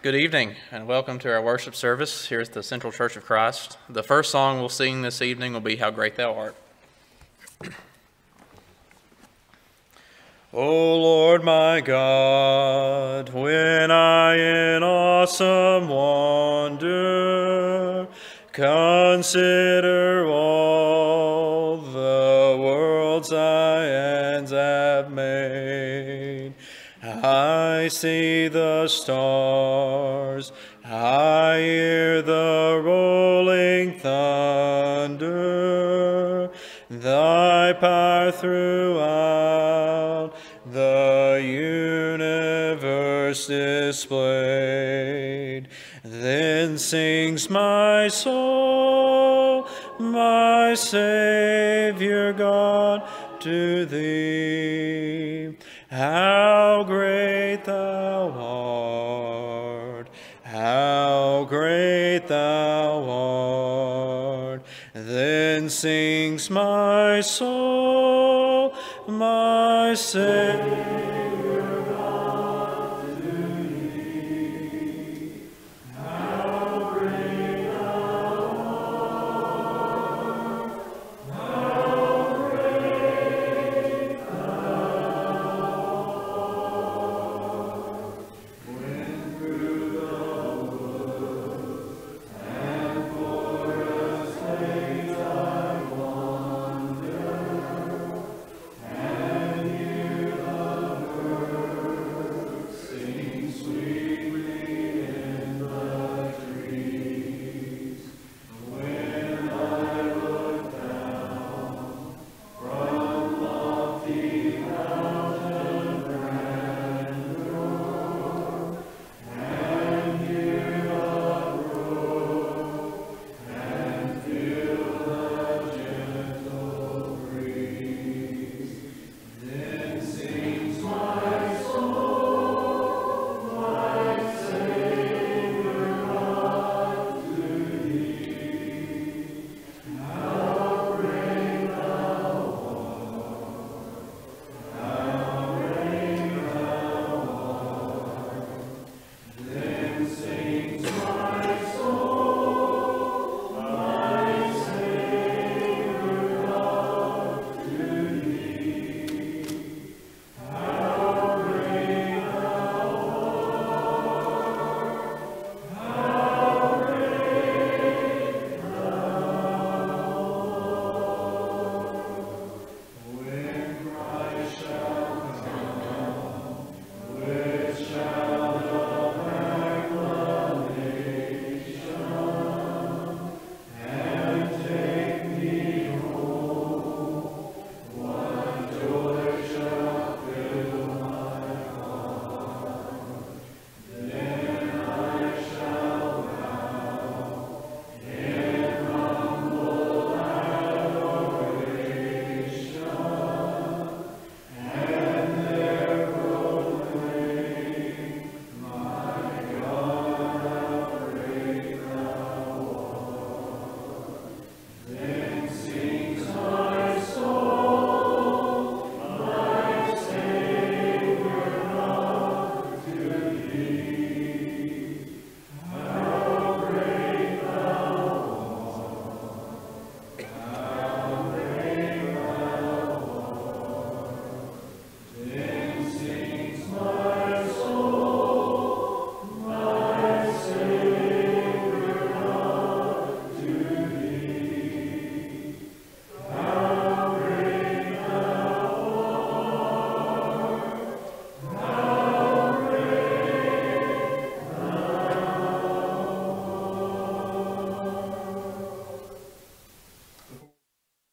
Good evening, and welcome to our worship service here at the Central Church of Christ. The first song we'll sing this evening will be How Great Thou Art. O Lord my God, when I in awesome wonder consider all the worlds thy hands have made, I see the stars, I hear the rolling thunder, thy power throughout the universe displayed. Then sings my soul, my Savior God, to thee. How great thou art, how great thou art. Then sings my soul, my Savior God, to thee. How great thou art, how great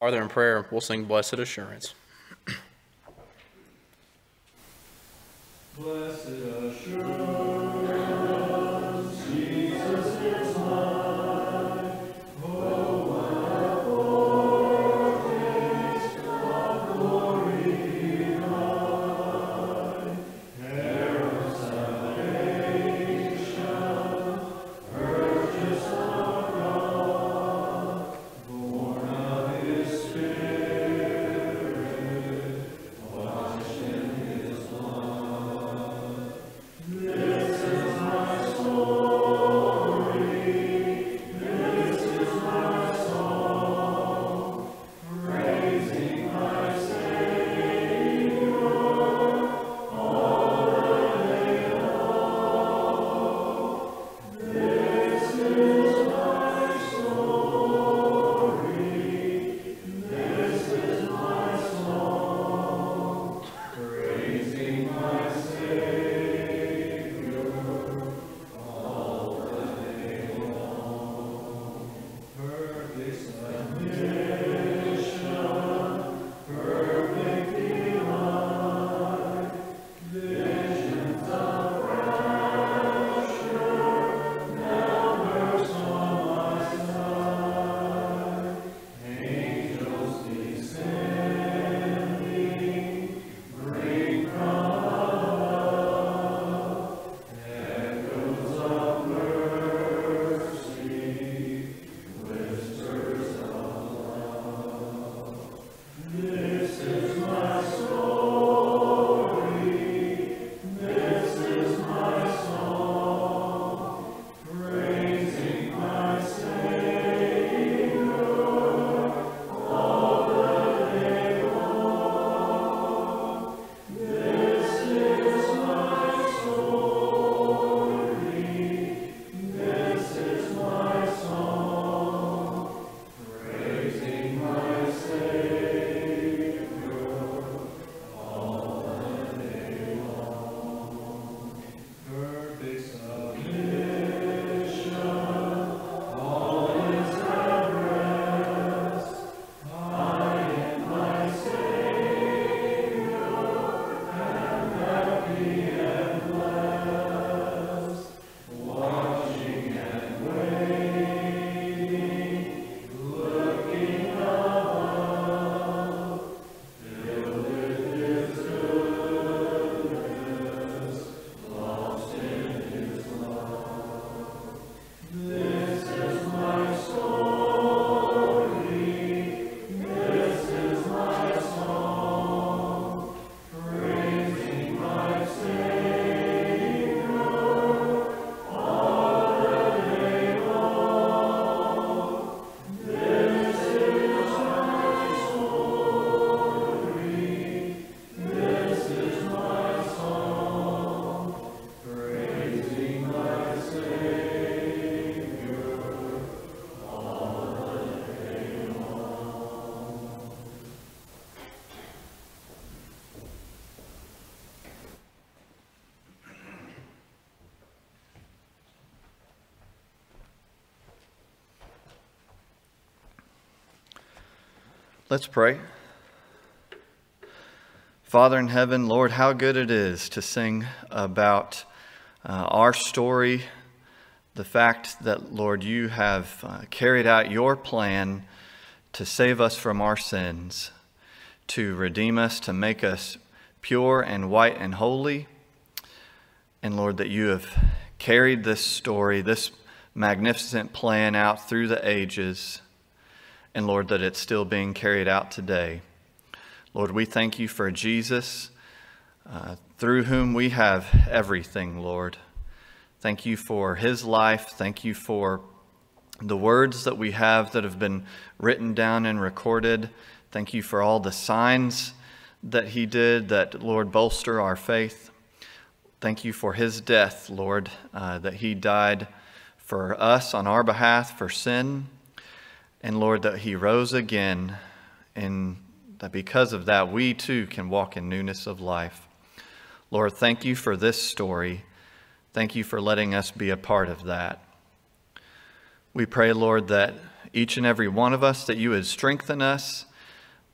Father, in prayer, we'll sing Blessed Assurance. Let's pray. Father in heaven, Lord, how good it is to sing about our story, the fact that, Lord, you have carried out your plan to save us from our sins, to redeem us, to make us pure and white and holy. And Lord, that you have carried this story, this magnificent plan out through the ages. And Lord, that it's still being carried out today. Lord, we thank you for Jesus, through whom we have everything, Lord. Thank you for his life. Thank you for the words that we have that have been written down and recorded. Thank you for all the signs that he did that, Lord, bolster our faith. Thank you for his death, Lord, that he died for us on our behalf for sin. And Lord, that he rose again, and that because of that, we too can walk in newness of life. Lord, thank you for this story. Thank you for letting us be a part of that. We pray, Lord, that each and every one of us, that you would strengthen us,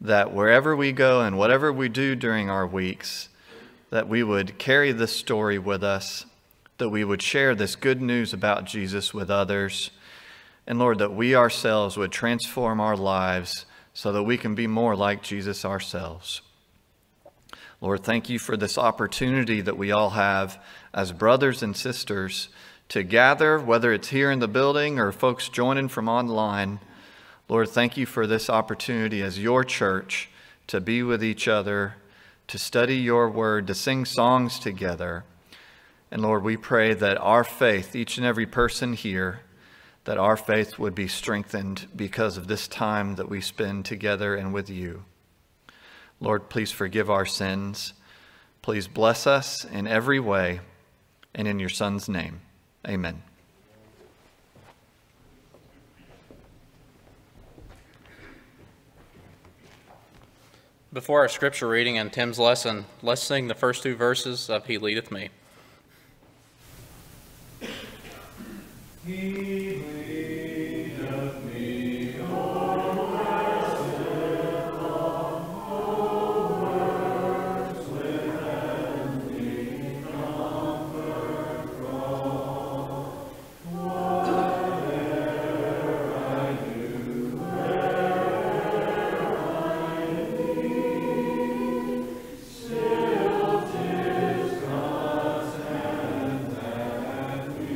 that wherever we go and whatever we do during our weeks, that we would carry this story with us, that we would share this good news about Jesus with others. And Lord, that we ourselves would transform our lives so that we can be more like Jesus ourselves. Lord, thank you for this opportunity that we all have as brothers and sisters to gather, whether it's here in the building or folks joining from online. Lord, thank you for this opportunity as your church to be with each other, to study your word, to sing songs together. And Lord, we pray that our faith, each and every person here, that our faith would be strengthened because of this time that we spend together and with you. Lord, please forgive our sins. Please bless us in every way, and in your Son's name, amen. Before our scripture reading and Tim's lesson, let's sing the first two verses of He Leadeth Me. He leadeth me, O blessed love, O words with ending comfort draw. Whate'er I do, where'er I be, still 'tis God's hand that leadeth me.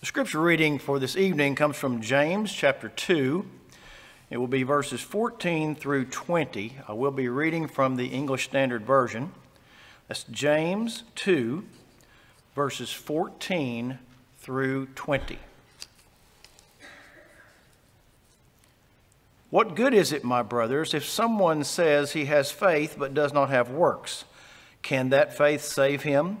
The scripture reading for this evening comes from James chapter 2, It will be verses 14 through 20. I will be reading from the English Standard Version. That's James 2, verses 14 through 20. What good is it, my brothers, if someone says he has faith but does not have works? Can that faith save him?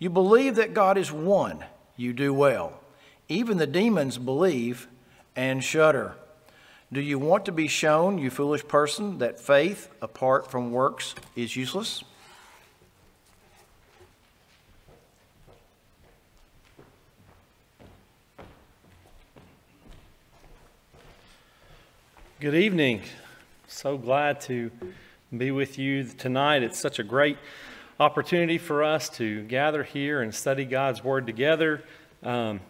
You believe that God is one, you do well. Even the demons believe and shudder. Do you want to be shown, you foolish person, that faith apart from works is useless?" Good evening. So glad to be with you tonight. It's such a great opportunity for us to gather here and study God's Word together. Tim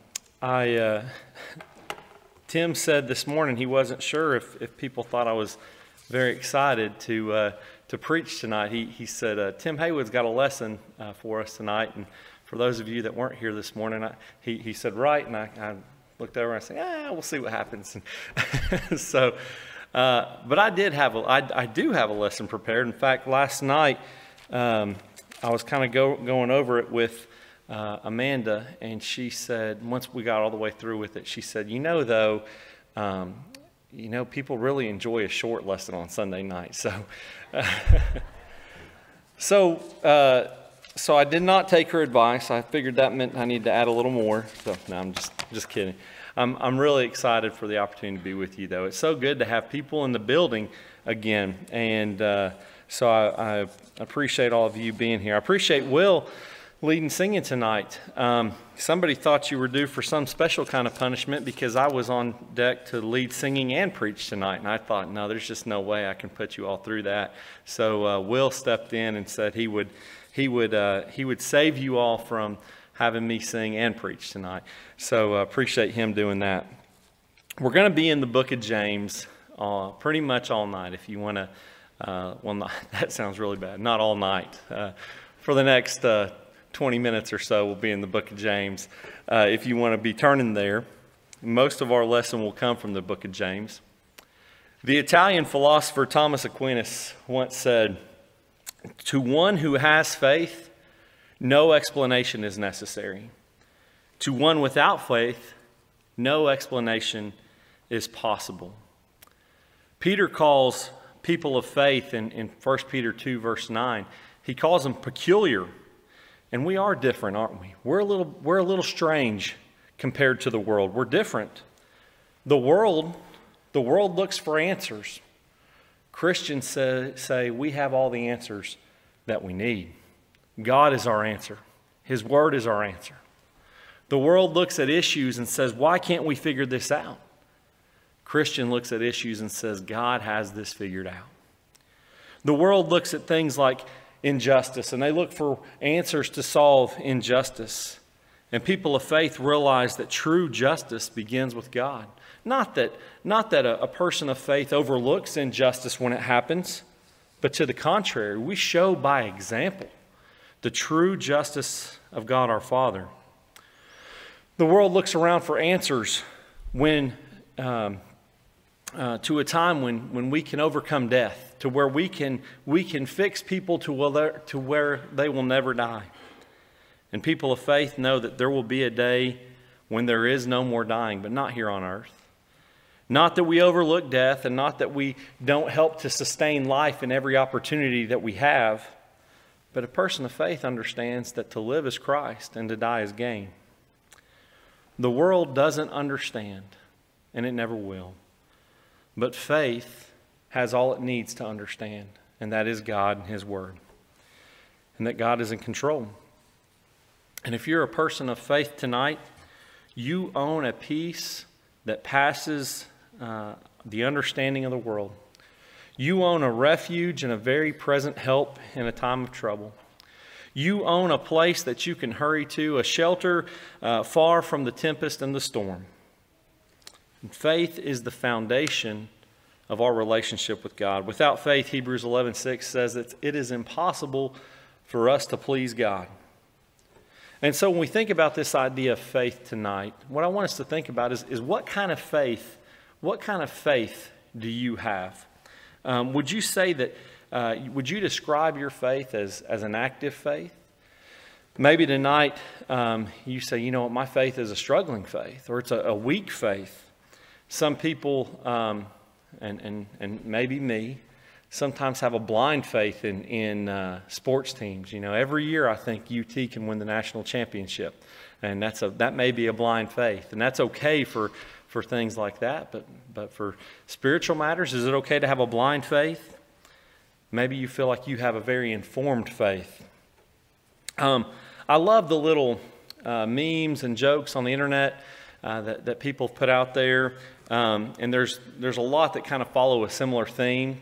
said this morning he wasn't sure if people thought I was very excited to preach tonight. He said, Tim Haywood's got a lesson for us tonight. And for those of you that weren't here this morning, he said, right. And I looked over and I said, we'll see what happens. And so, but I do have a lesson prepared. In fact, last night I was kind of going over it with Amanda, and she said, once we got all the way through with it, she said, people really enjoy a short lesson on Sunday night. So, so I did not take her advice. I figured that meant I need to add a little more. So no, I'm just kidding. I'm really excited for the opportunity to be with you, though. It's so good to have people in the building again, and so I appreciate all of you being here. I appreciate Will leading singing tonight. Somebody thought you were due for some special kind of punishment because I was on deck to lead singing and preach tonight, and I thought, no, there's just no way I can put you all through that. So Will stepped in and said he would save you all from having me sing and preach tonight. So I appreciate him doing that. We're going to be in the book of James pretty much all night. If you want to, that sounds really bad. Not all night. For the next 20 minutes or so, we'll be in the book of James. If you want to be turning there, most of our lesson will come from the book of James. The Italian philosopher Thomas Aquinas once said, "To one who has faith, no explanation is necessary. To one without faith, no explanation is possible." Peter calls people of faith in 1 Peter 2, verse 9, he calls them peculiar. And we are different, aren't we? We're a little strange compared to the world. We're different. The world looks for answers. Christians say we have all the answers that we need. God is our answer. His word is our answer. The world looks at issues and says, why can't we figure this out? Christian looks at issues and says, God has this figured out. The world looks at things like injustice, and they look for answers to solve injustice. And people of faith realize that true justice begins with God. Not that a person of faith overlooks injustice when it happens, but to the contrary, we show by example the true justice of God our Father. The world looks around for answers when to a time when we can overcome death, to where we can fix people to where they will never die. And people of faith know that there will be a day when there is no more dying, but not here on earth. Not that we overlook death, and not that we don't help to sustain life in every opportunity that we have, but a person of faith understands that to live is Christ and to die is gain. The world doesn't understand, and it never will. But faith has all it needs to understand, and that is God and His Word, and that God is in control. And if you're a person of faith tonight, you own a peace that passes the understanding of the world. You own a refuge and a very present help in a time of trouble. You own a place that you can hurry to, a shelter far from the tempest and the storm. And faith is the foundation of our relationship with God. Without faith, Hebrews 11:6 says that it is impossible for us to please God. And so when we think about this idea of faith tonight, what I want us to think about is what kind of faith do you have? Would you say that, would you describe your faith as an active faith? Maybe tonight you say, you know what, my faith is a struggling faith, or it's a weak faith. Some people, and maybe me, sometimes have a blind faith in sports teams. You know, every year I think UT can win the national championship, and that may be a blind faith, and that's okay for things like that. But for spiritual matters, is it okay to have a blind faith? Maybe you feel like you have a very informed faith. I love the little memes and jokes on the internet that people put out there, and there's a lot that kind of follow a similar theme.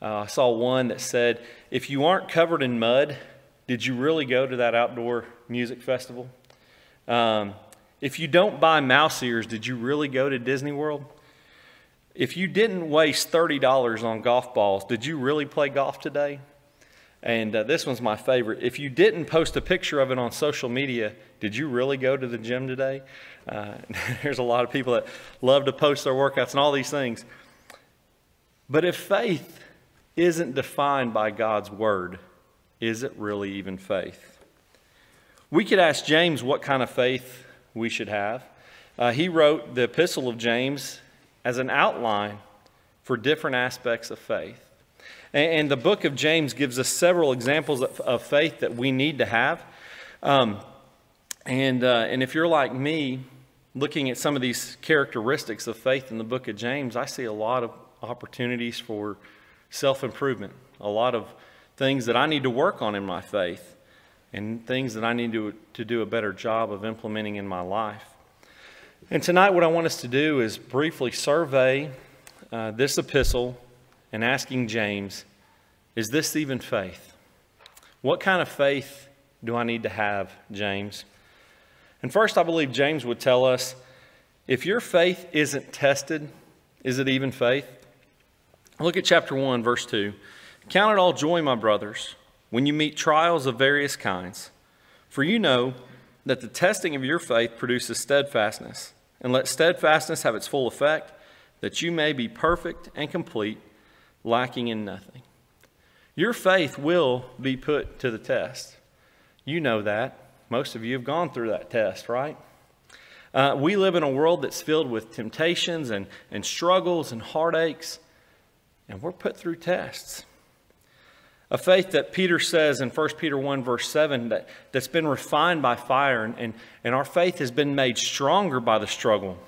I saw one that said, if you aren't covered in mud, did you really go to that outdoor music festival? If you don't buy mouse ears, did you really go to Disney World? If you didn't waste $30 on golf balls, did you really play golf today? And this one's my favorite. If you didn't post a picture of it on social media, did you really go to the gym today? There's a lot of people that love to post their workouts and all these things. But if faith isn't defined by God's word, is it really even faith? We could ask James what kind of faith we should have. He wrote the epistle of James as an outline for different aspects of faith. And the book of James gives us several examples of faith that we need to have. And if you're like me, looking at some of these characteristics of faith in the book of James, I see a lot of opportunities for self-improvement, a lot of things that I need to work on in my faith, and things that I need to do a better job of implementing in my life. And tonight what I want us to do is briefly survey this epistle and asking James, is this even faith? What kind of faith do I need to have, James? And first, I believe James would tell us, if your faith isn't tested, is it even faith? Look at chapter 1, verse 2. Count it all joy, my brothers, when you meet trials of various kinds, for you know that the testing of your faith produces steadfastness. And let steadfastness have its full effect, that you may be perfect and complete, lacking in nothing. Your faith will be put to the test. You know that. Most of you have gone through that test, right? We live in a world that's filled with temptations and struggles and heartaches. And we're put through tests. A faith that Peter says in 1 Peter 1 verse 7 that's been refined by fire, and our faith has been made stronger by the struggle.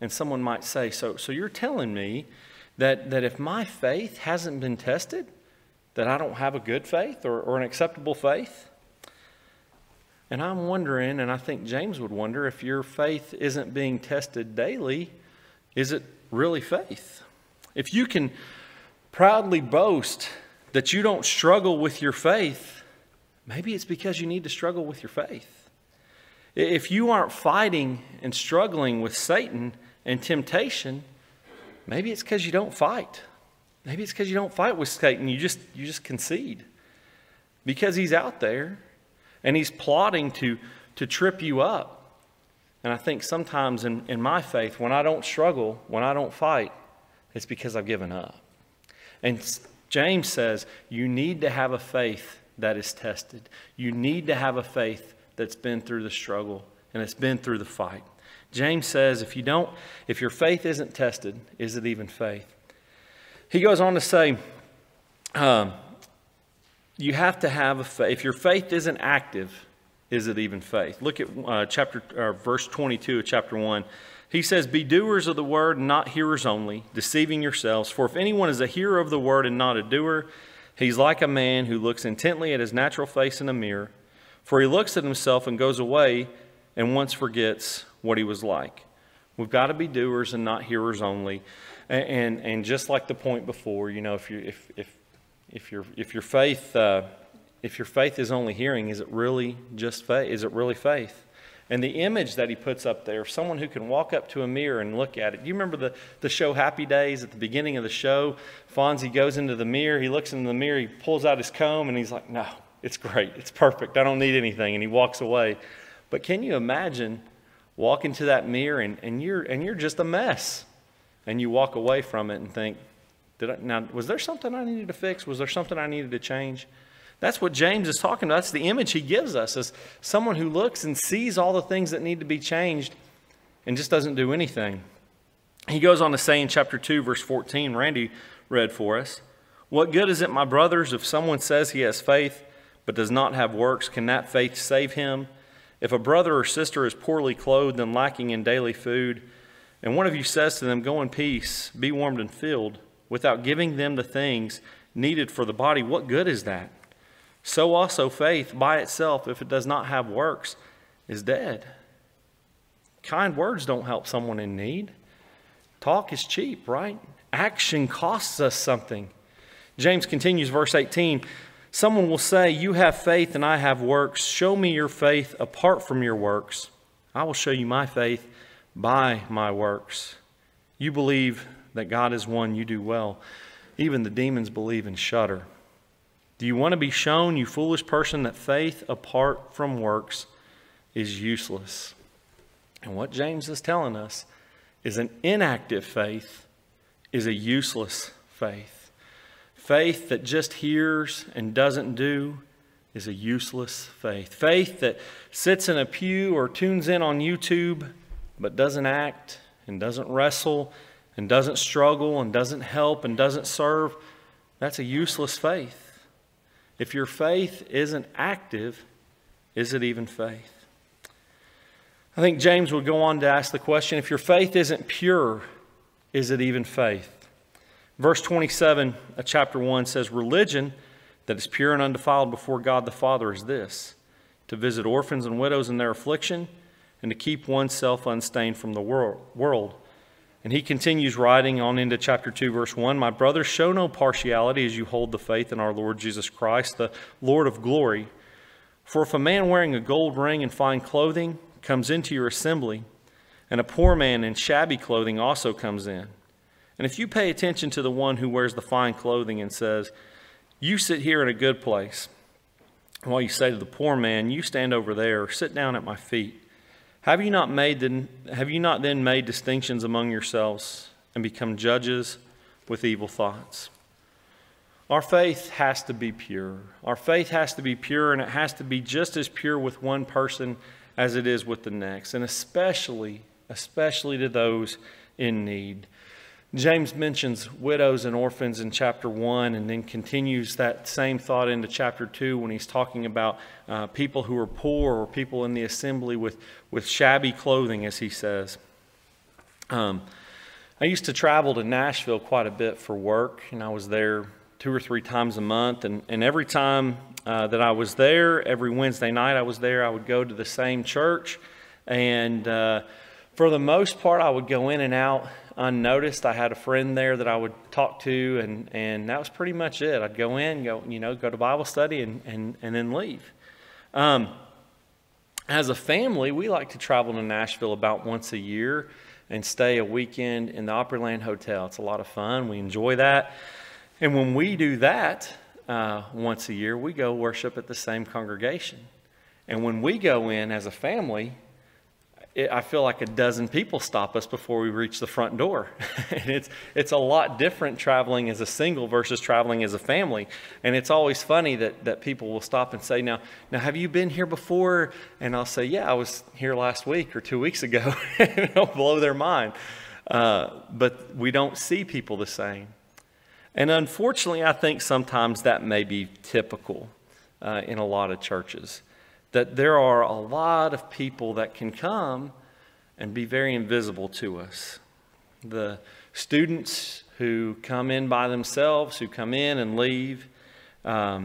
And someone might say, so you're telling me that if my faith hasn't been tested, that I don't have a good faith or an acceptable faith? And I'm wondering, and I think James would wonder, if your faith isn't being tested daily, is it really faith? If you can proudly boast that you don't struggle with your faith, maybe it's because you need to struggle with your faith. If you aren't fighting and struggling with Satan and temptation, maybe it's because you don't fight. Maybe it's because you don't fight with Satan. You just concede. Because he's out there and he's plotting to trip you up. And I think sometimes in my faith, when I don't struggle, when I don't fight, it's because I've given up. And James says, you need to have a faith that is tested. You need to have a faith that's been through the struggle and it's been through the fight. James says, if your faith isn't tested, is it even faith? He goes on to say, you have to have a faith. If your faith isn't active, is it even faith? Look at verse 22 of chapter 1. He says, be doers of the word, not hearers only, deceiving yourselves. For if anyone is a hearer of the word and not a doer, he's like a man who looks intently at his natural face in a mirror. For he looks at himself and goes away and once forgets what he was like. We've got to be doers and not hearers only. And just like the point before, you know, if your faith is only hearing, is it really just faith? Is it really faith? And the image that he puts up there, someone who can walk up to a mirror and look at it. You remember the show Happy Days? At the beginning of the show, Fonzie goes into the mirror. He looks in the mirror. He pulls out his comb, and he's like, no, it's great. It's perfect. I don't need anything. And he walks away. But can you imagine walking to that mirror, and you're just a mess? And you walk away from it and think, was there something I needed to fix? Was there something I needed to change? That's what James is talking about. That's the image he gives us, as someone who looks and sees all the things that need to be changed and just doesn't do anything. He goes on to say in chapter 2, verse 14, Randy read for us, "What good is it, my brothers, if someone says he has faith but does not have works? Can that faith save him? If a brother or sister is poorly clothed and lacking in daily food, and one of you says to them, 'Go in peace, be warmed and filled,' without giving them the things needed for the body, what good is that? So also faith by itself, if it does not have works, is dead." Kind words don't help someone in need. Talk is cheap, right? Action costs us something. James continues, verse 18, "Someone will say, 'You have faith and I have works. Show me your faith apart from your works. I will show you my faith by my works. You believe that God is one, you do well. Even the demons believe and shudder.' Do you want to be shown, you foolish person, that faith apart from works is useless?" And what James is telling us is an inactive faith is a useless faith. Faith that just hears and doesn't do is a useless faith. Faith that sits in a pew or tunes in on YouTube but doesn't act and doesn't wrestle and doesn't struggle and doesn't help and doesn't serve, that's a useless faith. If your faith isn't active, is it even faith? I think James would go on to ask the question, if your faith isn't pure, is it even faith? Verse 27 of chapter 1 says, "Religion that is pure and undefiled before God the Father is this, to visit orphans and widows in their affliction, and to keep oneself unstained from the world." And he continues writing on into chapter 2, verse 1, "My brothers, show no partiality as you hold the faith in our Lord Jesus Christ, the Lord of glory. For if a man wearing a gold ring and fine clothing comes into your assembly, and a poor man in shabby clothing also comes in, and if you pay attention to the one who wears the fine clothing and says, 'You sit here in a good place,' while you say to the poor man, 'You stand over there, or sit down at my feet,' have you not then made distinctions among yourselves and become judges with evil thoughts?" Our faith has to be pure. Our faith has to be pure, and it has to be just as pure with one person as it is with the next, and especially to those in need. James mentions widows and orphans in chapter 1, and then continues that same thought into chapter 2 when he's talking about people who are poor, or people in the assembly with shabby clothing, as he says. I used to travel to Nashville quite a bit for work, and I was there 2 or 3 times a month. And every time that I was there, every Wednesday night I was there, I would go to the same church. And for the most part, I would go in and out unnoticed. I had a friend there that I would talk to, and that was pretty much it. I'd go in, go to Bible study, and then leave. As a family, we like to travel to Nashville about once a year and stay a weekend in the Opryland Hotel. It's a lot of fun. We enjoy that. And when we do that once a year, we go worship at the same congregation. And when we go in as a family, I feel like a dozen people stop us before we reach the front door. It's a lot different traveling as a single versus traveling as a family. And it's always funny that people will stop and say, now have you been here before?" And I'll say, "Yeah, I was here last week or 2 weeks ago." And it'll blow their mind. But we don't see people the same. And unfortunately, I think sometimes that may be typical in a lot of churches, that there are a lot of people that can come and be very invisible to us. The students who come in by themselves, who come in and leave,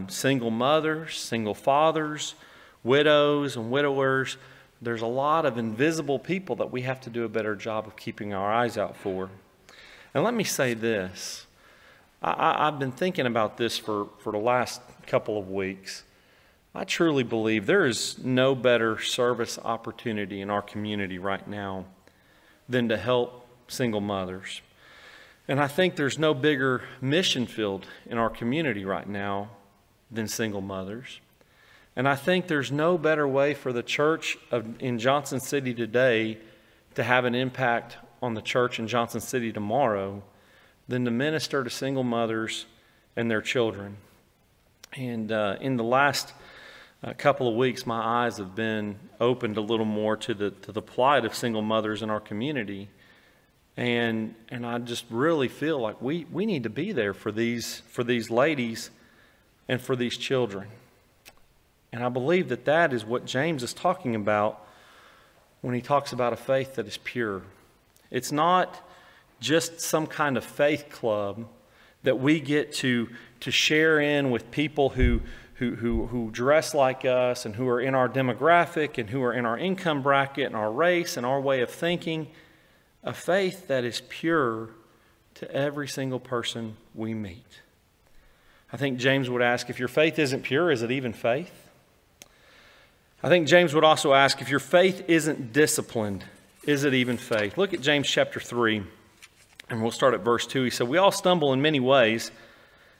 single mothers, single fathers, widows and widowers, there's a lot of invisible people that we have to do a better job of keeping our eyes out for. And let me say this. I've been thinking about this for the last couple of weeks. I truly believe there is no better service opportunity in our community right now than to help single mothers. And I think there's no bigger mission field in our community right now than single mothers. And I think there's no better way for the church in Johnson City today to have an impact on the church in Johnson City tomorrow than to minister to single mothers and their children. And in the last couple of weeks, my eyes have been opened a little more to the plight of single mothers in our community. And I just really feel like we need to be there for these ladies and for these children. And I believe that is what James is talking about when he talks about a faith that is pure. It's not just some kind of faith club that we get to share in with people who dress like us and who are in our demographic and who are in our income bracket and our race and our way of thinking. A faith that is pure to every single person we meet. I think James would ask, if your faith isn't pure, is it even faith? I think James would also ask, if your faith isn't disciplined, is it even faith? Look at James chapter 3, and we'll start at verse 2. He said, "We all stumble in many ways,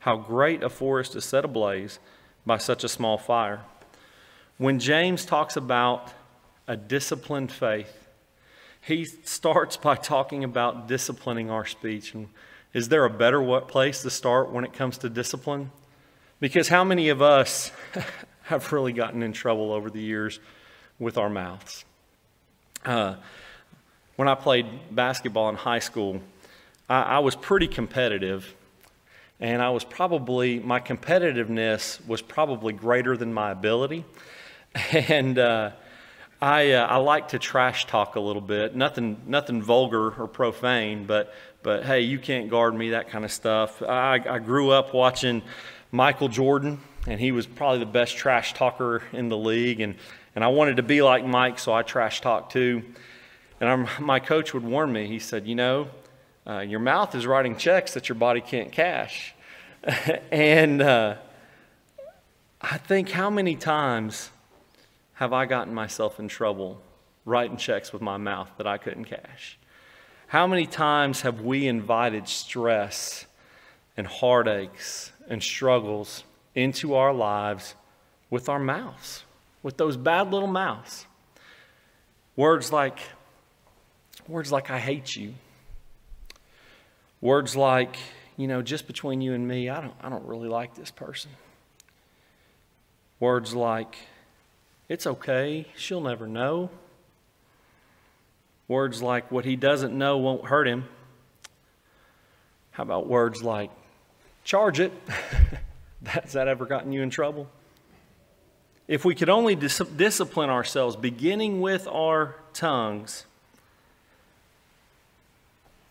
How great a forest is set ablaze by such a small fire." When James talks about a disciplined faith, he starts by talking about disciplining our speech. And is there a better place to start when it comes to discipline? Because how many of us have really gotten in trouble over the years with our mouths? When I played basketball in high school, I was pretty competitive. And I was probably, my competitiveness was probably greater than my ability. And I like to trash talk a little bit, nothing vulgar or profane, but hey, you can't guard me, that kind of stuff. I grew up watching Michael Jordan, and he was probably the best trash talker in the league, and I wanted to be like Mike, so I trash talked too. And my coach would warn me. He said, your mouth is writing checks that your body can't cash. And I think, how many times have I gotten myself in trouble writing checks with my mouth that I couldn't cash? How many times have we invited stress and heartaches and struggles into our lives with our mouths, with those bad little mouths? Words like "I hate you." Words like, "Just between you and me, I don't really like this person." Words like, "It's okay, she'll never know." Words like, "What he doesn't know won't hurt him." How about words like, "Charge it"? Has that ever gotten you in trouble? If we could only discipline ourselves, beginning with our tongues,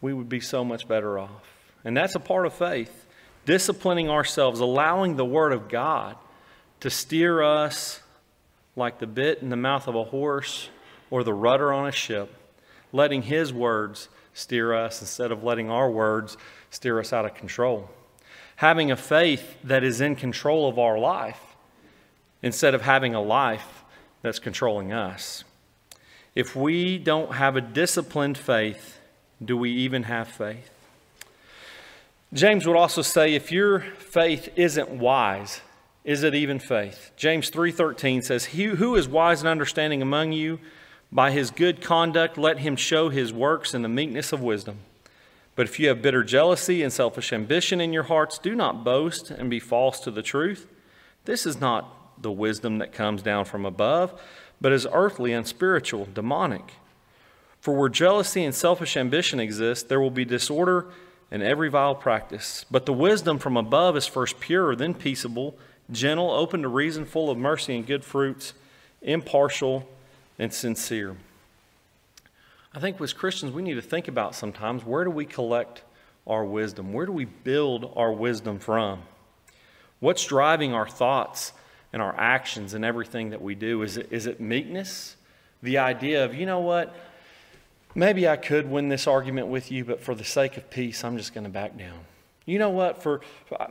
we would be so much better off. And that's a part of faith. Disciplining ourselves, allowing the Word of God to steer us like the bit in the mouth of a horse or the rudder on a ship, letting His words steer us instead of letting our words steer us out of control. Having a faith that is in control of our life instead of having a life that's controlling us. If we don't have a disciplined faith, do we even have faith? James would also say, if your faith isn't wise, is it even faith? James 3:13 says, "He who is wise and understanding among you, by his good conduct let him show his works in the meekness of wisdom. But if you have bitter jealousy and selfish ambition in your hearts, do not boast and be false to the truth. This is not the wisdom that comes down from above, but is earthly, unspiritual, demonic. For where jealousy and selfish ambition exist, there will be disorder and every vile practice. But the wisdom from above is first pure, then peaceable, gentle, open to reason, full of mercy and good fruits, impartial and sincere. I think as Christians, we need to think about sometimes, where do we collect our wisdom? Where do we build our wisdom from? What's driving our thoughts and our actions and everything that we do? Is it meekness? The idea of, you know what, maybe I could win this argument with you, but for the sake of peace, I'm just going to back down. You know what,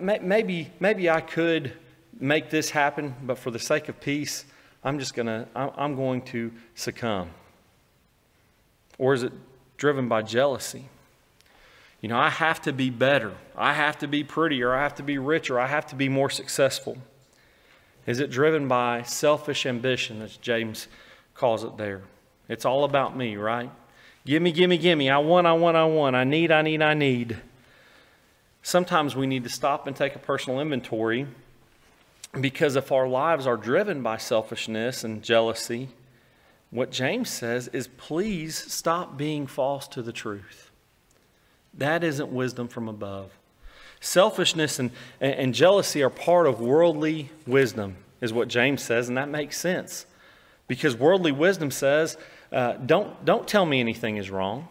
maybe I could make this happen, but for the sake of peace, I'm going to succumb. Or is it driven by jealousy? You know, I have to be better. I have to be prettier. I have to be richer. I have to be more successful. Is it driven by selfish ambition, as James calls it there? It's all about me, right? Gimme, gimme, gimme. I want, I want, I want. I need, I need, I need. Sometimes we need to stop and take a personal inventory, because if our lives are driven by selfishness and jealousy, what James says is, please stop being false to the truth. That isn't wisdom from above. Selfishness and jealousy are part of worldly wisdom, is what James says, and that makes sense. Because worldly wisdom says, don't tell me anything is wrong.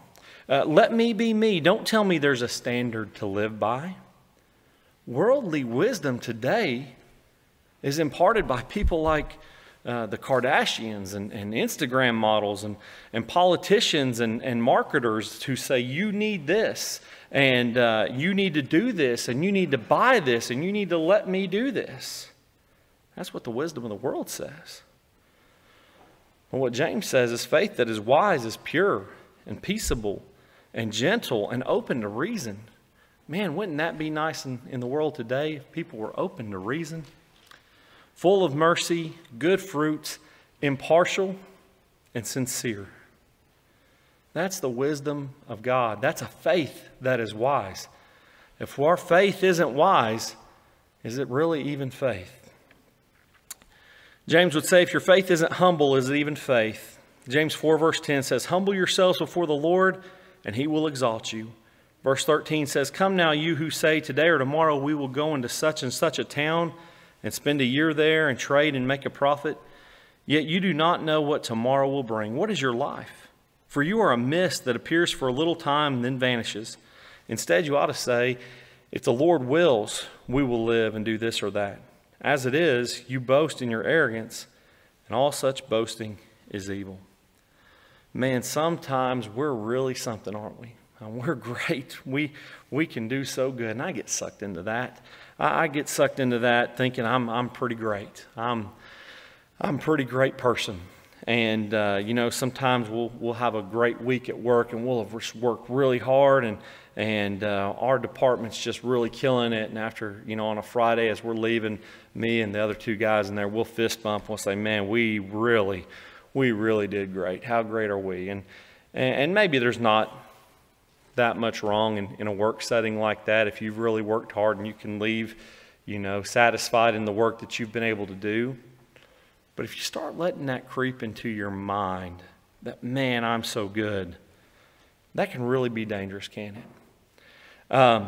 Let me be me. Don't tell me there's a standard to live by. Worldly wisdom today is imparted by people like the Kardashians and Instagram models and politicians and marketers who say, you need this, and you need to do this, and you need to buy this, and you need to let me do this. That's what the wisdom of the world says. Well, what James says is, faith that is wise is pure and peaceable and gentle and open to reason. Man, wouldn't that be nice in the world today if people were open to reason? Full of mercy, good fruits, impartial, and sincere. That's the wisdom of God. That's a faith that is wise. If our faith isn't wise, is it really even faith? James would say, if your faith isn't humble, is it even faith? James 4 verse 10 says, humble yourselves before the Lord, and he will exalt you. Verse 13 says, come now, you who say, today or tomorrow we will go into such and such a town, and spend a year there, and trade, and make a profit. Yet you do not know what tomorrow will bring. What is your life? For you are a mist that appears for a little time and then vanishes. Instead, you ought to say, if the Lord wills, we will live and do this or that. As it is, you boast in your arrogance, and all such boasting is evil. Man, sometimes we're really something, aren't we? We're great. We can do so good. And I get sucked into that. I get sucked into that thinking I'm pretty great. I'm a pretty great person. And, you know, sometimes we'll have a great week at work, and we'll have worked really hard, and our department's just really killing it. And after, you know, on a Friday as we're leaving, me and the other two guys in there, we'll fist bump. We'll say, man, we really did great. How great are we? And maybe there's not that much wrong in a work setting like that. If you've really worked hard and you can leave, you know, satisfied in the work that you've been able to do. But if you start letting that creep into your mind, that, man, I'm so good, that can really be dangerous, can't it?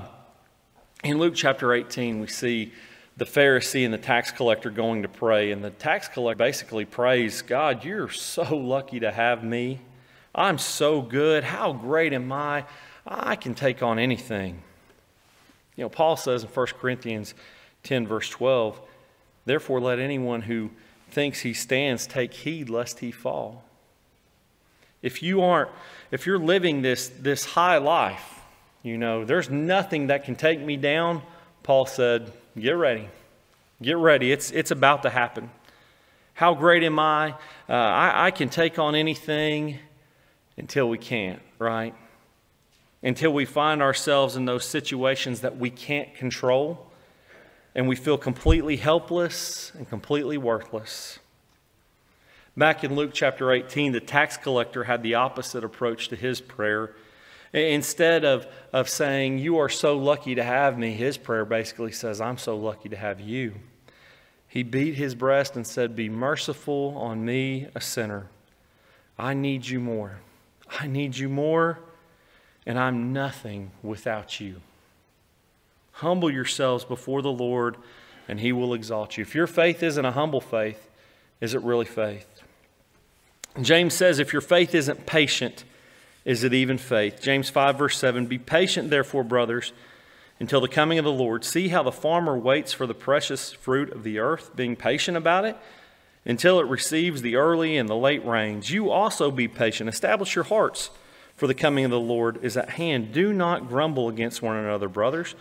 In Luke chapter 18, we see the Pharisee and the tax collector going to pray. And the tax collector basically prays, God, you're so lucky to have me. I'm so good. How great am I? I can take on anything. You know, Paul says in 1 Corinthians 10, verse 12, therefore let anyone who thinks he stands take heed lest he fall. If you're living this high life, you know, there's nothing that can take me down, Paul said, get ready. Get ready. It's about to happen. How great am I? I can take on anything until we can't, right? Until we find ourselves in those situations that we can't control, and we feel completely helpless and completely worthless. Back in Luke chapter 18, the tax collector had the opposite approach to his prayer. Instead of saying, you are so lucky to have me, his prayer basically says, I'm so lucky to have you. He beat his breast and said, be merciful on me, a sinner. I need you more. I need you more, and I'm nothing without you. Humble yourselves before the Lord, and he will exalt you. If your faith isn't a humble faith, is it really faith? James says, if your faith isn't patient, is it even faith? James 5, verse 7, be patient, therefore, brothers, until the coming of the Lord. See how the farmer waits for the precious fruit of the earth, being patient about it, until it receives the early and the late rains. You also be patient. Establish your hearts, for the coming of the Lord is at hand. Do not grumble against one another, brothers,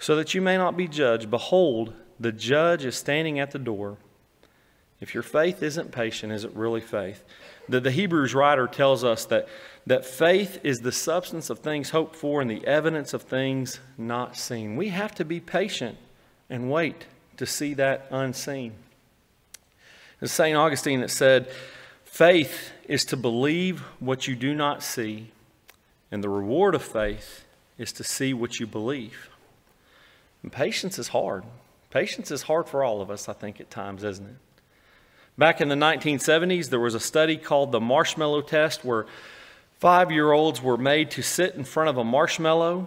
so that you may not be judged. Behold, the judge is standing at the door. If your faith isn't patient, is it really faith? The Hebrews writer tells us that faith is the substance of things hoped for and the evidence of things not seen. We have to be patient and wait to see that unseen. It's St. Augustine that said, faith is to believe what you do not see, and the reward of faith is to see what you believe. And patience is hard. Patience is hard for all of us, I think, at times, isn't it? Back in the 1970s, there was a study called the Marshmallow Test, where 5-year-olds were made to sit in front of a marshmallow,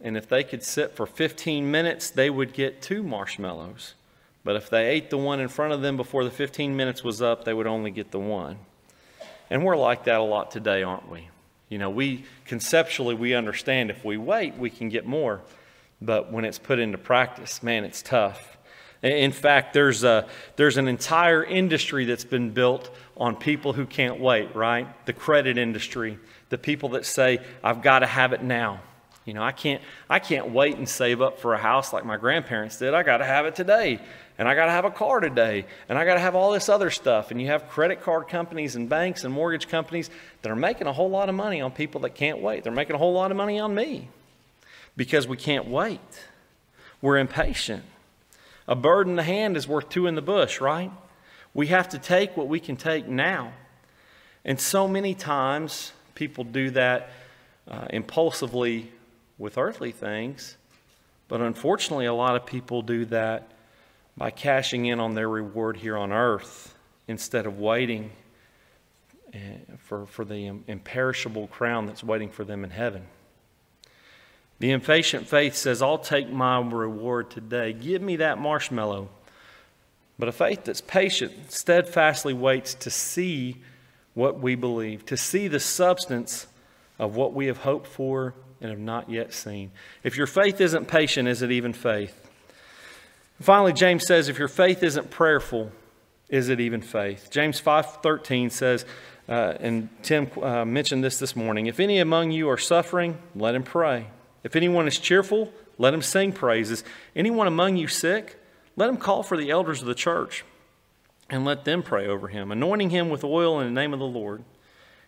and if they could sit for 15 minutes, they would get 2 marshmallows. But if they ate the one in front of them before the 15 minutes was up, they would only get the one. And we're like that a lot today, aren't we? You know, we conceptually understand if we wait, we can get more. But when it's put into practice, man, it's tough. In fact, there's an entire industry that's been built on people who can't wait, right? The credit industry, the people that say, I've got to have it now. You know, I can't wait and save up for a house like my grandparents did. I got to have it today, and I got to have a car today, and I got to have all this other stuff. And you have credit card companies and banks and mortgage companies that are making a whole lot of money on people that can't wait. They're making a whole lot of money on me because we can't wait. We're impatient. A bird in the hand is worth 2 in the bush, right? We have to take what we can take now. And so many times people do that impulsively with earthly things, but unfortunately a lot of people do that by cashing in on their reward here on earth instead of waiting for the imperishable crown that's waiting for them in heaven. The impatient faith says, I'll take my reward today. Give me that marshmallow. But a faith that's patient steadfastly waits to see what we believe, to see the substance of what we have hoped for and have not yet seen. If your faith isn't patient, is it even faith? And finally, James says, if your faith isn't prayerful, is it even faith? James 5:13 says, and Tim mentioned this morning, if any among you are suffering, let him pray. If anyone is cheerful, let him sing praises. Anyone among you sick, let him call for the elders of the church and let them pray over him, anointing him with oil in the name of the Lord.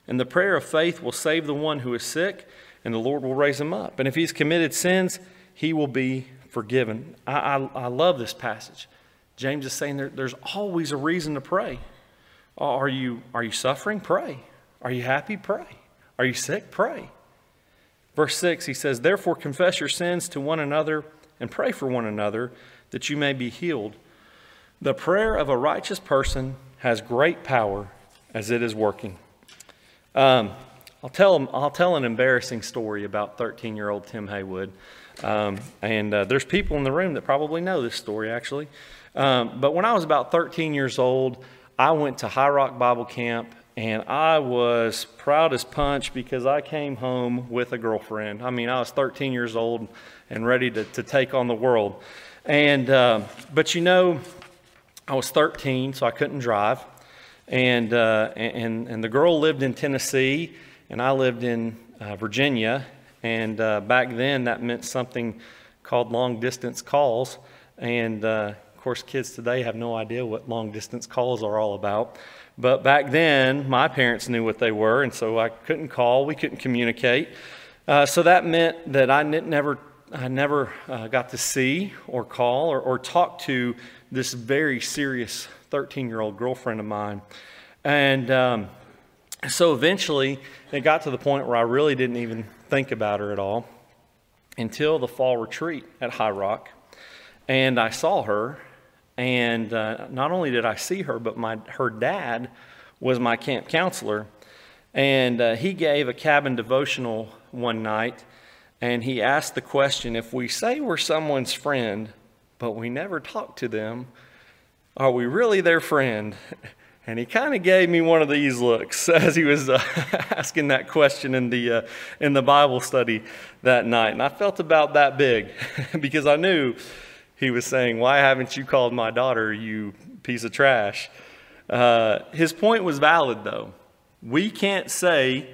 And the prayer of faith will save the one who is sick, and the Lord will raise him up. And if he's committed sins, he will be forgiven. I love this passage. James is saying there's always a reason to pray. Are you suffering? Pray. Are you happy? Pray. Are you sick? Pray. Verse 6, he says, therefore confess your sins to one another and pray for one another that you may be healed. The prayer of a righteous person has great power as it is working. I'll tell an embarrassing story about 13-year-old Tim Haywood. There's people in the room that probably know this story, actually. But when I was about 13 years old, I went to High Rock Bible Camp. And I was proud as punch because I came home with a girlfriend. I mean, I was 13 years old and ready to take on the world. But you know, I was 13, so I couldn't drive. And the girl lived in Tennessee, and I lived in Virginia. Back then, that meant something called long-distance calls. Of course, kids today have no idea what long-distance calls are all about. But back then, my parents knew what they were, and so I couldn't call. We couldn't communicate. So that meant that I never got to see or call or talk to this very serious 13-year-old girlfriend of mine. So eventually, it got to the point where I really didn't even think about her at all until the fall retreat at High Rock. And I saw her. Not only did I see her, but her dad was my camp counselor. And he gave a cabin devotional one night, and he asked the question, if we say we're someone's friend, but we never talk to them, are we really their friend? And he kind of gave me one of these looks as he was asking that question in the Bible study that night. And I felt about that big because I knew he was saying, why haven't you called my daughter, you piece of trash? His point was valid, though. We can't say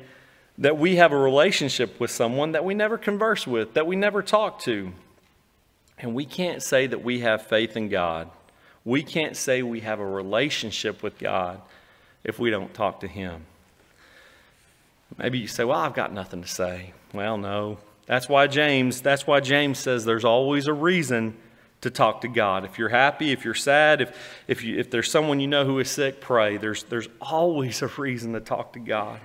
that we have a relationship with someone that we never converse with, that we never talk to. And we can't say that we have faith in God. We can't say we have a relationship with God if we don't talk to Him. Maybe you say, well, I've got nothing to say. Well, no. That's why James says there's always a reason to talk to God. If you're happy, if you're sad, if there's someone you know who is sick, pray. There's always a reason to talk to God.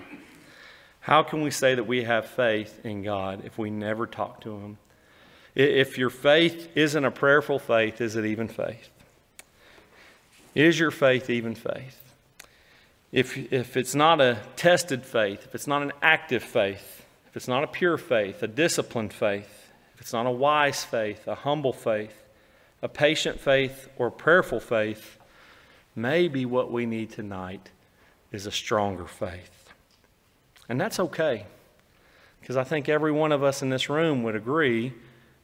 How can we say that we have faith in God if we never talk to Him? If your faith isn't a prayerful faith, is it even faith? Is your faith even faith? If it's not a tested faith, if it's not an active faith, if it's not a pure faith, a disciplined faith, if it's not a wise faith, a humble faith, a patient faith, or prayerful faith, maybe what we need tonight is a stronger faith. And that's okay, because I think every one of us in this room would agree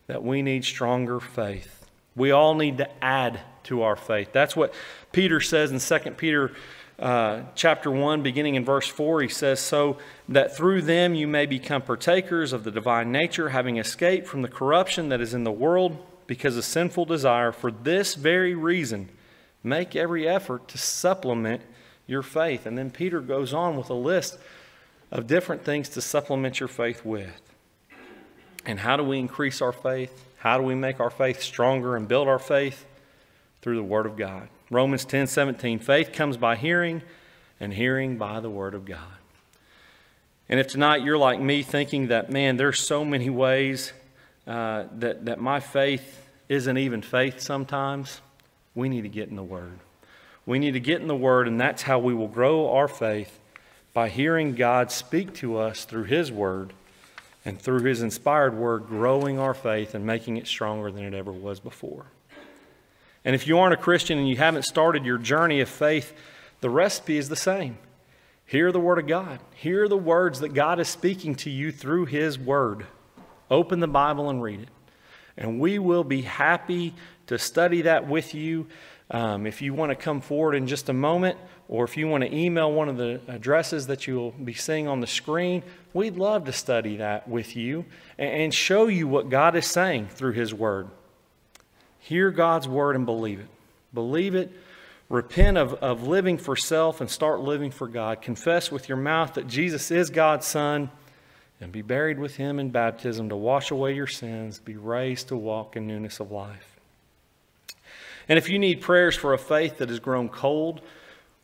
that we need stronger faith. We all need to add to our faith. That's what Peter says in 2 Peter chapter 1, beginning in verse 4. He says, so that through them you may become partakers of the divine nature, having escaped from the corruption that is in the world because of sinful desire. For this very reason, make every effort to supplement your faith. And then Peter goes on with a list of different things to supplement your faith with. And how do we increase our faith? How do we make our faith stronger and build our faith? Through the Word of God. Romans 10:17, faith comes by hearing, and hearing by the Word of God. And if tonight you're like me, thinking that, man, there's so many ways that my faith isn't even faith sometimes, we need to get in the Word. We need to get in the Word, and that's how we will grow our faith, by hearing God speak to us through His Word, and through His inspired Word, growing our faith and making it stronger than it ever was before. And if you aren't a Christian and you haven't started your journey of faith, the recipe is the same. Hear the Word of God. Hear the words that God is speaking to you through His Word. Open the Bible and read it. And we will be happy to study that with you. If you want to come forward in just a moment, or if you want to email one of the addresses that you'll be seeing on the screen, we'd love to study that with you and show you what God is saying through His Word. Hear God's Word and believe it. Believe it. Repent of living for self and start living for God. Confess with your mouth that Jesus is God's Son, and be buried with Him in baptism to wash away your sins, be raised to walk in newness of life. And if you need prayers for a faith that has grown cold,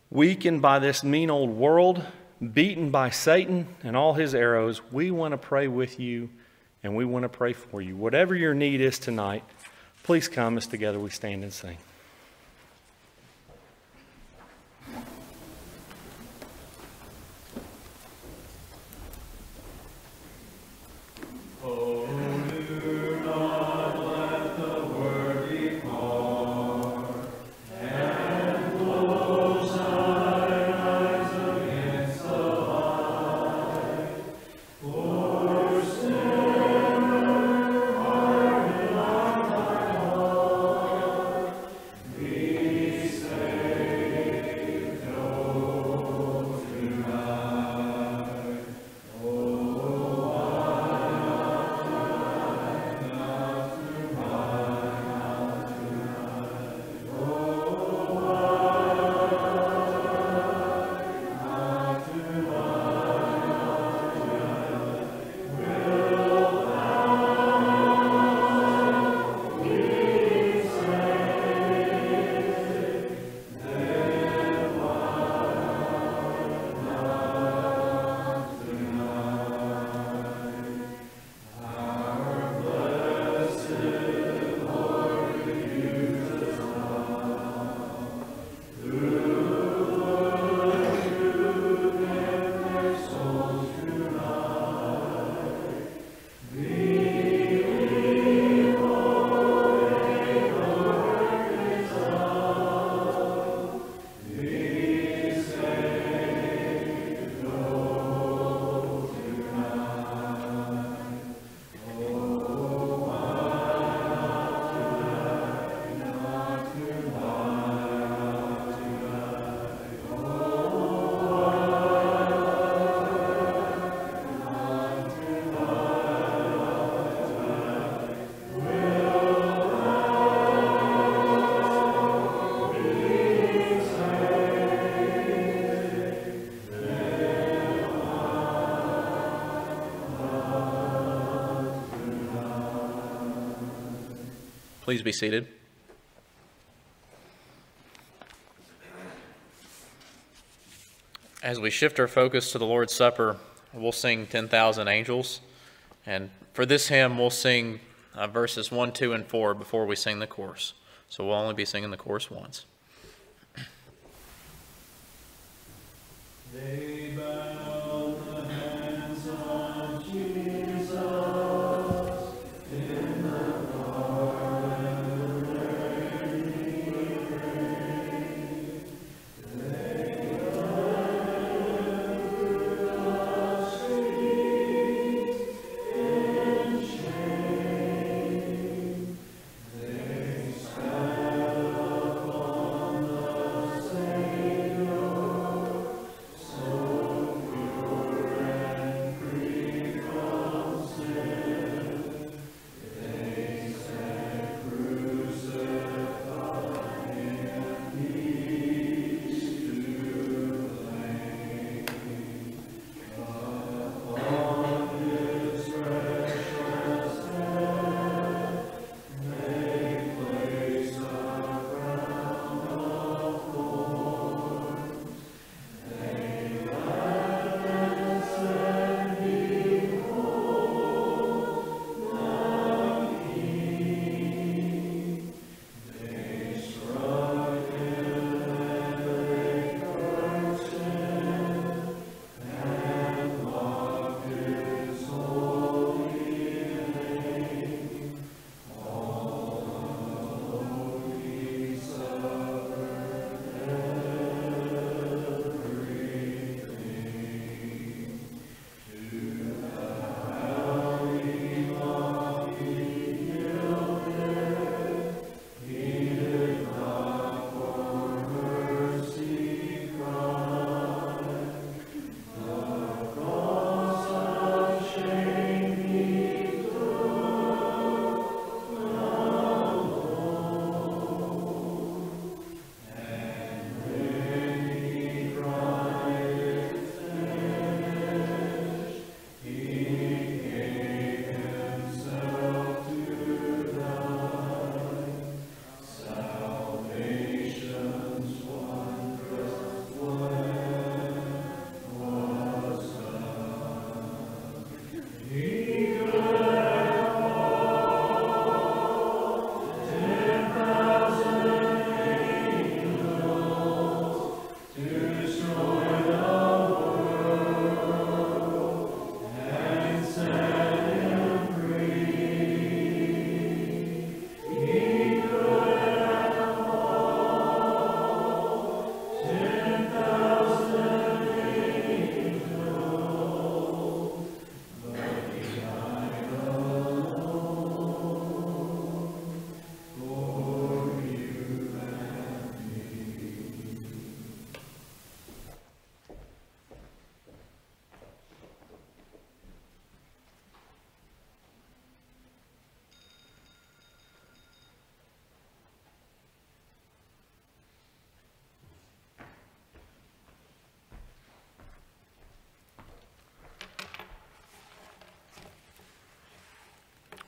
weakened by this mean old world, beaten by Satan and all his arrows, we want to pray with you, and we want to pray for you. Whatever your need is tonight, please come as together we stand and sing. Please be seated. As we shift our focus to the Lord's Supper, we'll sing 10,000 Angels. And for this hymn, we'll sing verses 1, 2, and 4 before we sing the chorus. So we'll only be singing the chorus once. They bow the hands of Jesus.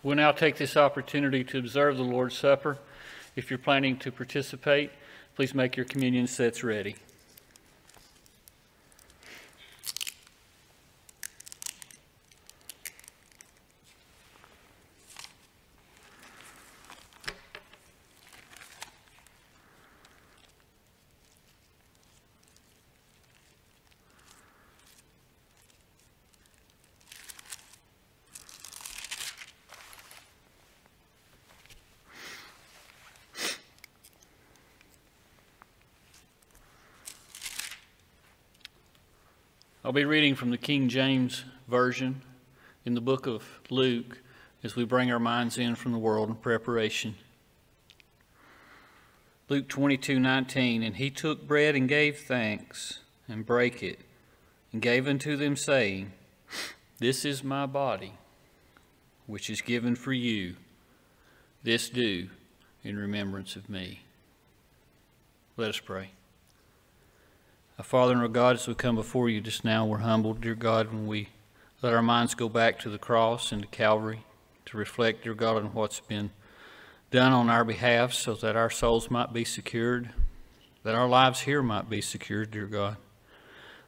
We'll now take this opportunity to observe the Lord's Supper. If you're planning to participate, please make your communion sets ready. I'll be reading from the King James Version in the book of Luke as we bring our minds in from the world in preparation. Luke 22:19, and he took bread and gave thanks and brake it and gave unto them, saying, this is my body, which is given for you. This do in remembrance of me. Let us pray. Our Father and our God, as we come before you just now, we're humbled, dear God, when we let our minds go back to the cross and to Calvary to reflect, dear God, on what's been done on our behalf so that our souls might be secured, that our lives here might be secured, dear God.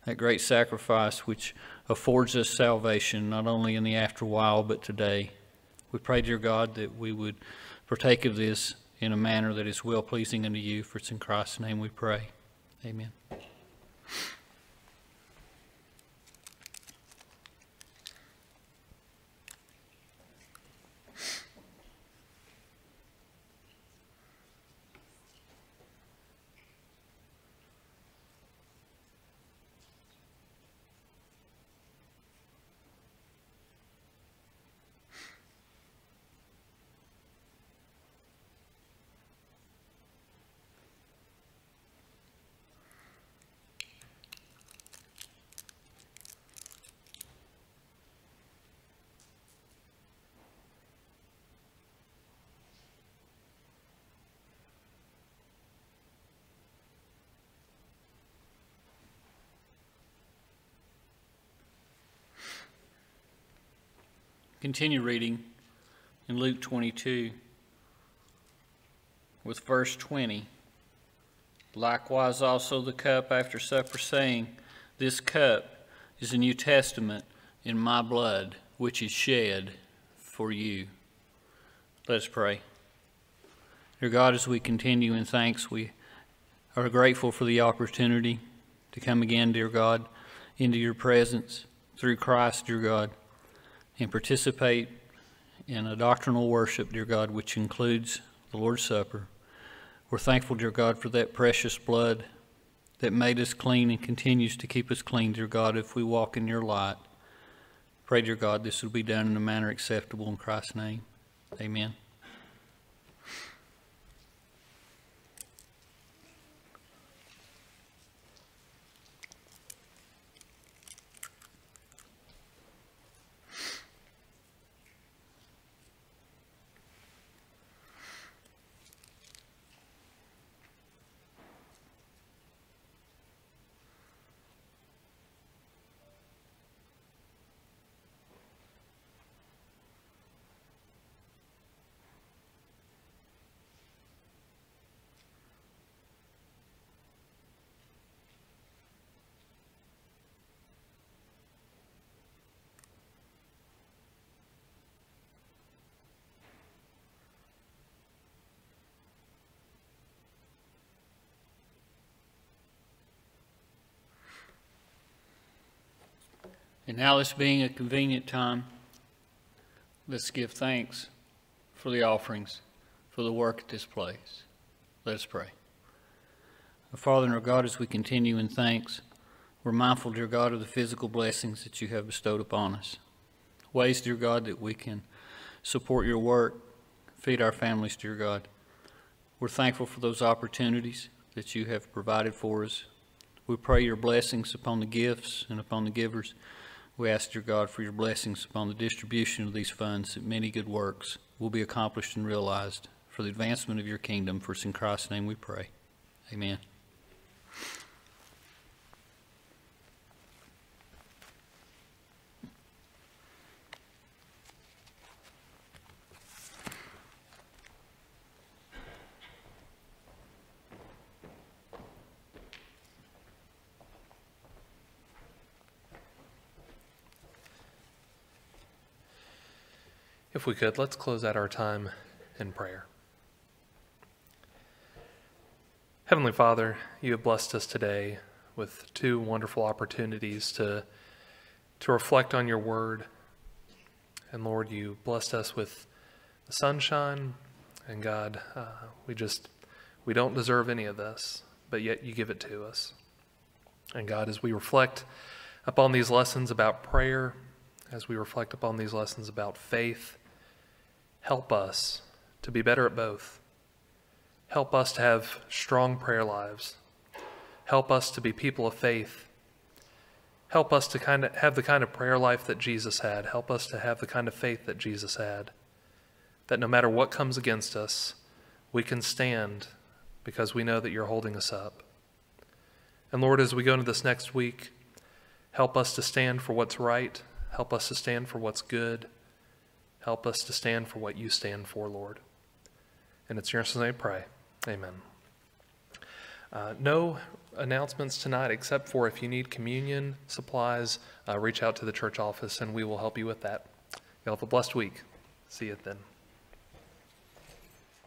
That great sacrifice which affords us salvation, not only in the afterwhile, but today. We pray, dear God, that we would partake of this in a manner that is well-pleasing unto you. For it's in Christ's name we pray. Amen. Continue reading in Luke 22 with verse 20. Likewise also the cup after supper, saying, This cup is the New Testament in my blood, which is shed for you. Let us pray. Dear God, as we continue in thanks, we are grateful for the opportunity to come again, dear God, into your presence through Christ, dear God, and participate in a doctrinal worship, dear God, which includes the Lord's Supper. We're thankful, dear God, for that precious blood that made us clean and continues to keep us clean, dear God, if we walk in your light. Pray, dear God, this will be done in a manner acceptable in Christ's name. Amen. And now, this being a convenient time, let's give thanks for the offerings, for the work at this place. Let us pray. Our Father and our God, as we continue in thanks, we're mindful, dear God, of the physical blessings that you have bestowed upon us. Ways, dear God, that we can support your work, feed our families, dear God. We're thankful for those opportunities that you have provided for us. We pray your blessings upon the gifts and upon the givers. We ask, dear God, for your blessings upon the distribution of these funds, that many good works will be accomplished and realized for the advancement of your kingdom. For it's in Christ's name we pray. Amen. If we could, let's close out our time in prayer. Heavenly Father, you have blessed us today with two wonderful opportunities to reflect on your word. And Lord, you blessed us with the sunshine. And God, we don't deserve any of this, but yet you give it to us. And God, as we reflect upon these lessons about prayer, as we reflect upon these lessons about faith, help us to be better at both. Help us to have strong prayer lives. Help us to be people of faith. Help us to kind of have the kind of prayer life that Jesus had. Help us to have the kind of faith that Jesus had. That no matter what comes against us, we can stand because we know that you're holding us up. And Lord, as we go into this next week, help us to stand for what's right. Help us to stand for what's good. Help us to stand for what you stand for, Lord. And it's your name I pray. Amen. No announcements tonight, except for if you need communion supplies, reach out to the church office and we will help you with that. Y'all have a blessed week. See you then.